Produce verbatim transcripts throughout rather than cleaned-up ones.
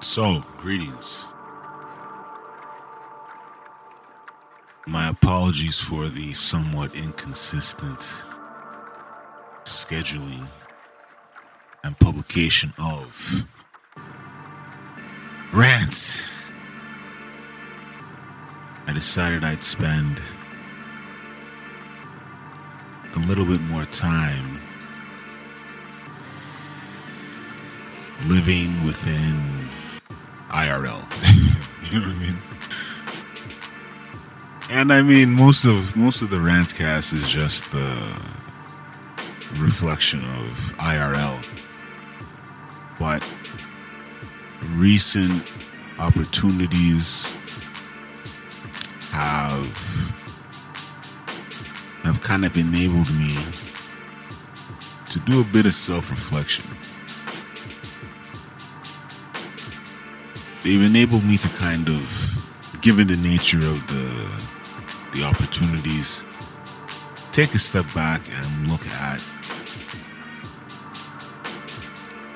So, greetings. My apologies for the somewhat inconsistent scheduling and publication of rants. I decided I'd spend a little bit more time living within I R L. You know what I mean? And I mean, most of most of the rantcast is just the reflection of I R L. But recent opportunities have have kind of enabled me to do a bit of self-reflection. They've enabled me to kind of, given the nature of the the opportunities, take a step back and look at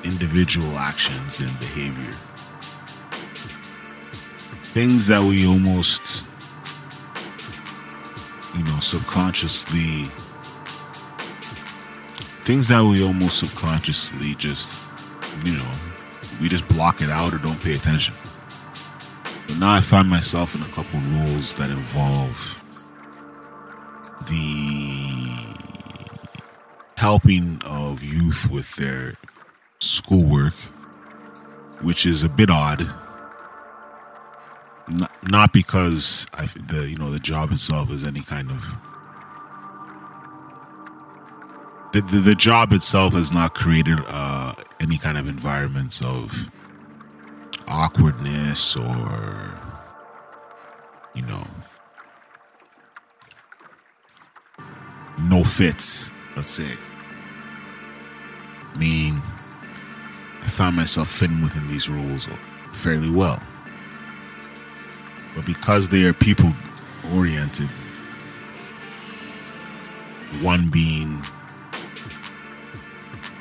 individual actions and behavior. Things that we almost, you know, subconsciously, things that we almost subconsciously just, you know, we just block it out or don't pay attention. But now I find myself in a couple roles that involve the helping of youth with their schoolwork, which is a bit odd. N- not because I, the you know the job itself is any kind of the the, the job itself has not created uh, any kind of environments of awkwardness or you know no fits. Let's say. I mean, I found myself fitting within these rules fairly well. But because they are people-oriented, one being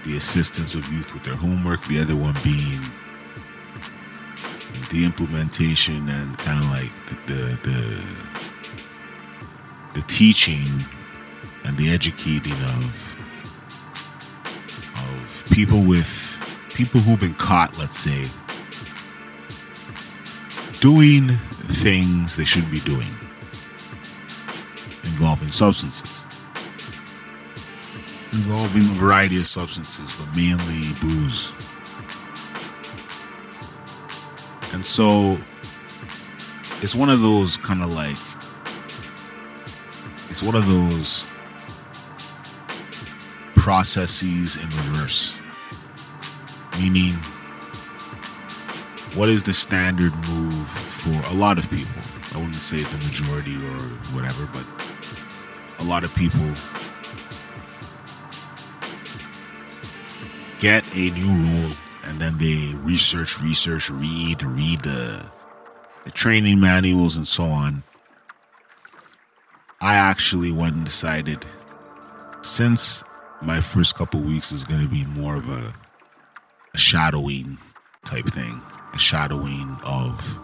the assistance of youth with their homework, the other one being the implementation and kind of like the the, the, the teaching and the educating of of people with people who've been caught, let's say, doing things they shouldn't be doing involving substances, involving a variety of substances, but mainly booze. And so it's one of those kind of like it's one of those processes in reverse, meaning, what is the standard move for a lot of people? I wouldn't say the majority or whatever, but a lot of people get a new rule and then they research, research, read, read the, the training manuals and so on. I actually went and decided, since my first couple weeks is going to be more of a, a shadowing type thing, a shadowing of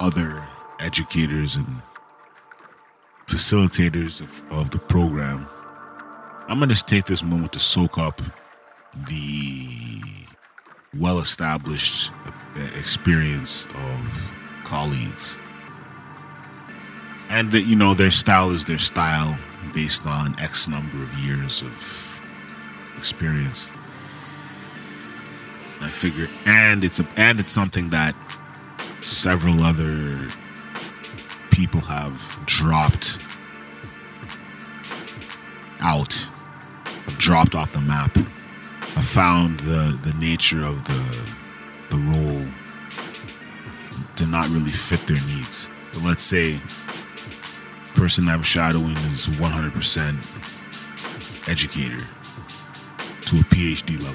other educators and facilitators of, of the program, I'm going to take this moment to soak up the well-established experience of colleagues. And, that, you know, their style is their style based on X number of years of experience. I figure, and it's a, and it's something that several other people have dropped out, have dropped off the map. I found the the nature of the the role did not really fit their needs. But let's say the person I'm shadowing is one hundred percent educator to a P H D level.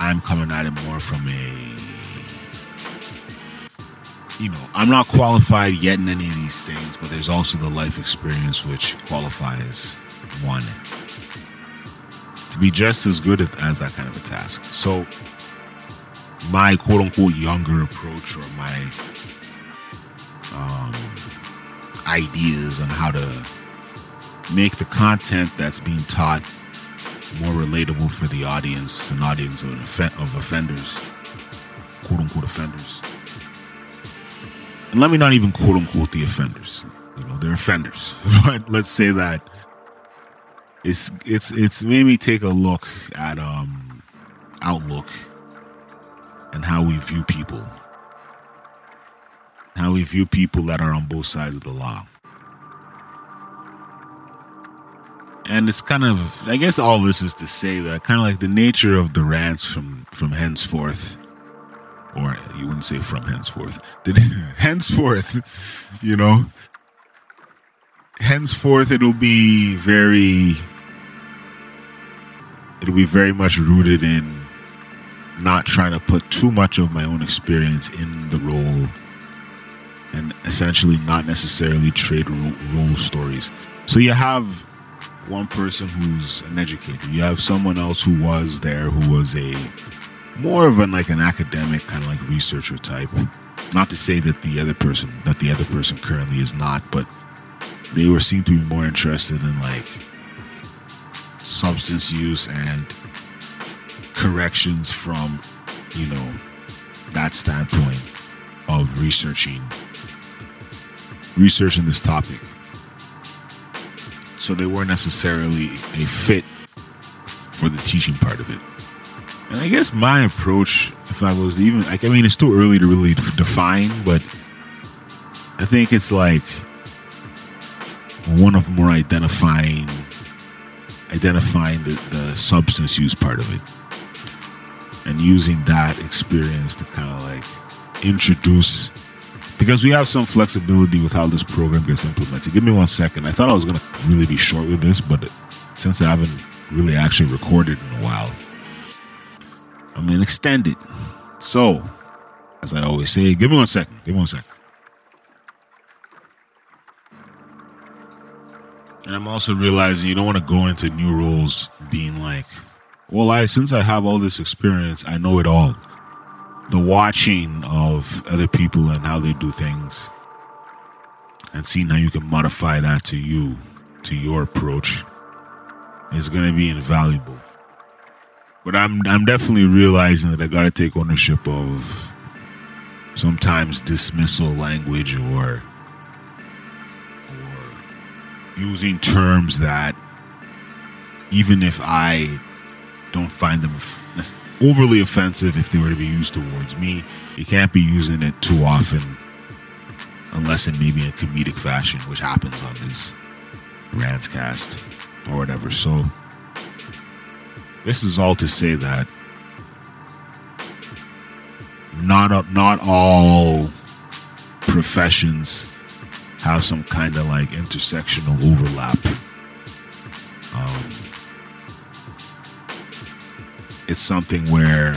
I'm coming at it more from a, you know, I'm not qualified yet in any of these things, but there's also the life experience which qualifies one to be just as good at, as that kind of a task. So my quote unquote younger approach, or my um, ideas on how to make the content that's being taught more relatable for the audience, an audience of, an off- of offenders, quote unquote offenders. And let me not even quote unquote the offenders. You know, they're offenders. But let's say that it's it's it's made me take a look at um, Outlook and how we view people. How we view people that are on both sides of the law. And it's kind of, I guess all this is to say that kind of like the nature of the rants from, from henceforth, or you wouldn't say from henceforth, the, henceforth, you know, henceforth it'll be very, it'll be very much rooted in not trying to put too much of my own experience in the role and essentially not necessarily trade role, role stories. So you have one person who's an educator, you have someone else who was there, who was a more of an like an academic kind of like researcher type. Not to say that the other person that the other person currently is not, but they were seem to be more interested in like substance use and corrections from, you know, that standpoint of researching researching this topic. So they weren't necessarily a fit for the teaching part of it. And I guess my approach, if I was even, like, I mean, it's too early to really define, but I think it's like one of more identifying, identifying the, the substance use part of it and using that experience to kind of like introduce, because we have some flexibility with how this program gets implemented. Give me one second. I thought I was going to really be short with this, but since I haven't really actually recorded in a while, I'm going to extend it. So, as I always say, give me one second. Give me one second. And I'm also realizing you don't want to go into new roles being like, well, I since I have all this experience, I know it all. The watching of other people and how they do things and seeing how you can modify that to you, to your approach, is going to be invaluable. But I'm I'm definitely realizing that I got to take ownership of sometimes dismissal language or, or using terms that even if I don't find them necessary, overly offensive if they were to be used towards me, you can't be using it too often unless in maybe a comedic fashion, which happens on this Rantscast or whatever. So this is all to say that not a, not all professions have some kind of like intersectional overlap. um It's something where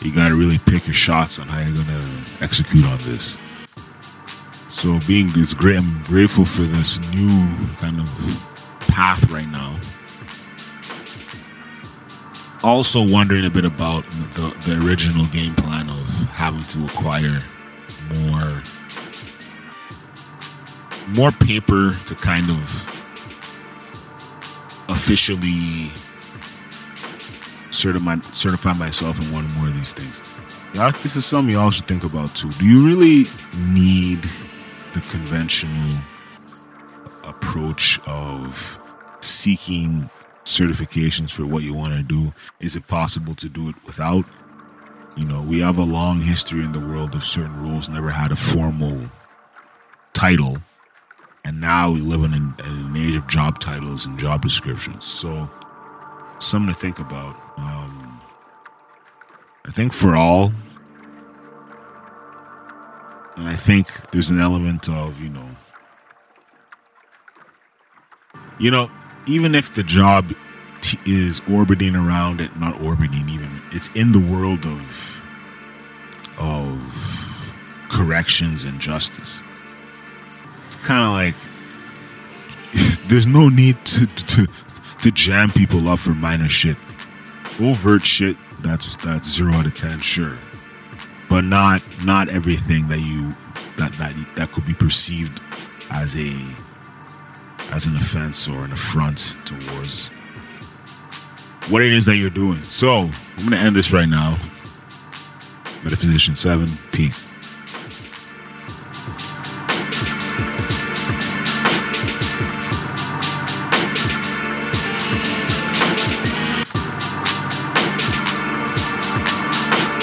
you got to really pick your shots on how you're going to execute on this. So being it's great, I'm grateful for this new kind of path right now. Also wondering a bit about the, the original game plan of having to acquire more, more paper to kind of officially Certify, certify myself in one more of these things. Y'all, this is something y'all should think about too. Do you really need the conventional approach of seeking certifications for what you want to do? Is it possible to do it without? You know, we have a long history in the world of certain roles never had a formal title, and now we live in an, in an age of job titles and job descriptions. So something to think about. Um, I think for all, and I think there's an element of, you know, you know, even if the job t- is orbiting around it, not orbiting even, it's in the world of of corrections and justice. It's kind of like there's no need to to. to to jam people up for minor shit. Overt shit, that's that's zero out of ten, sure, but not not everything that you that that that could be perceived as a as an offense or an affront towards what it is that you're doing. So I'm gonna end this right now. Metaphysician seven, peace.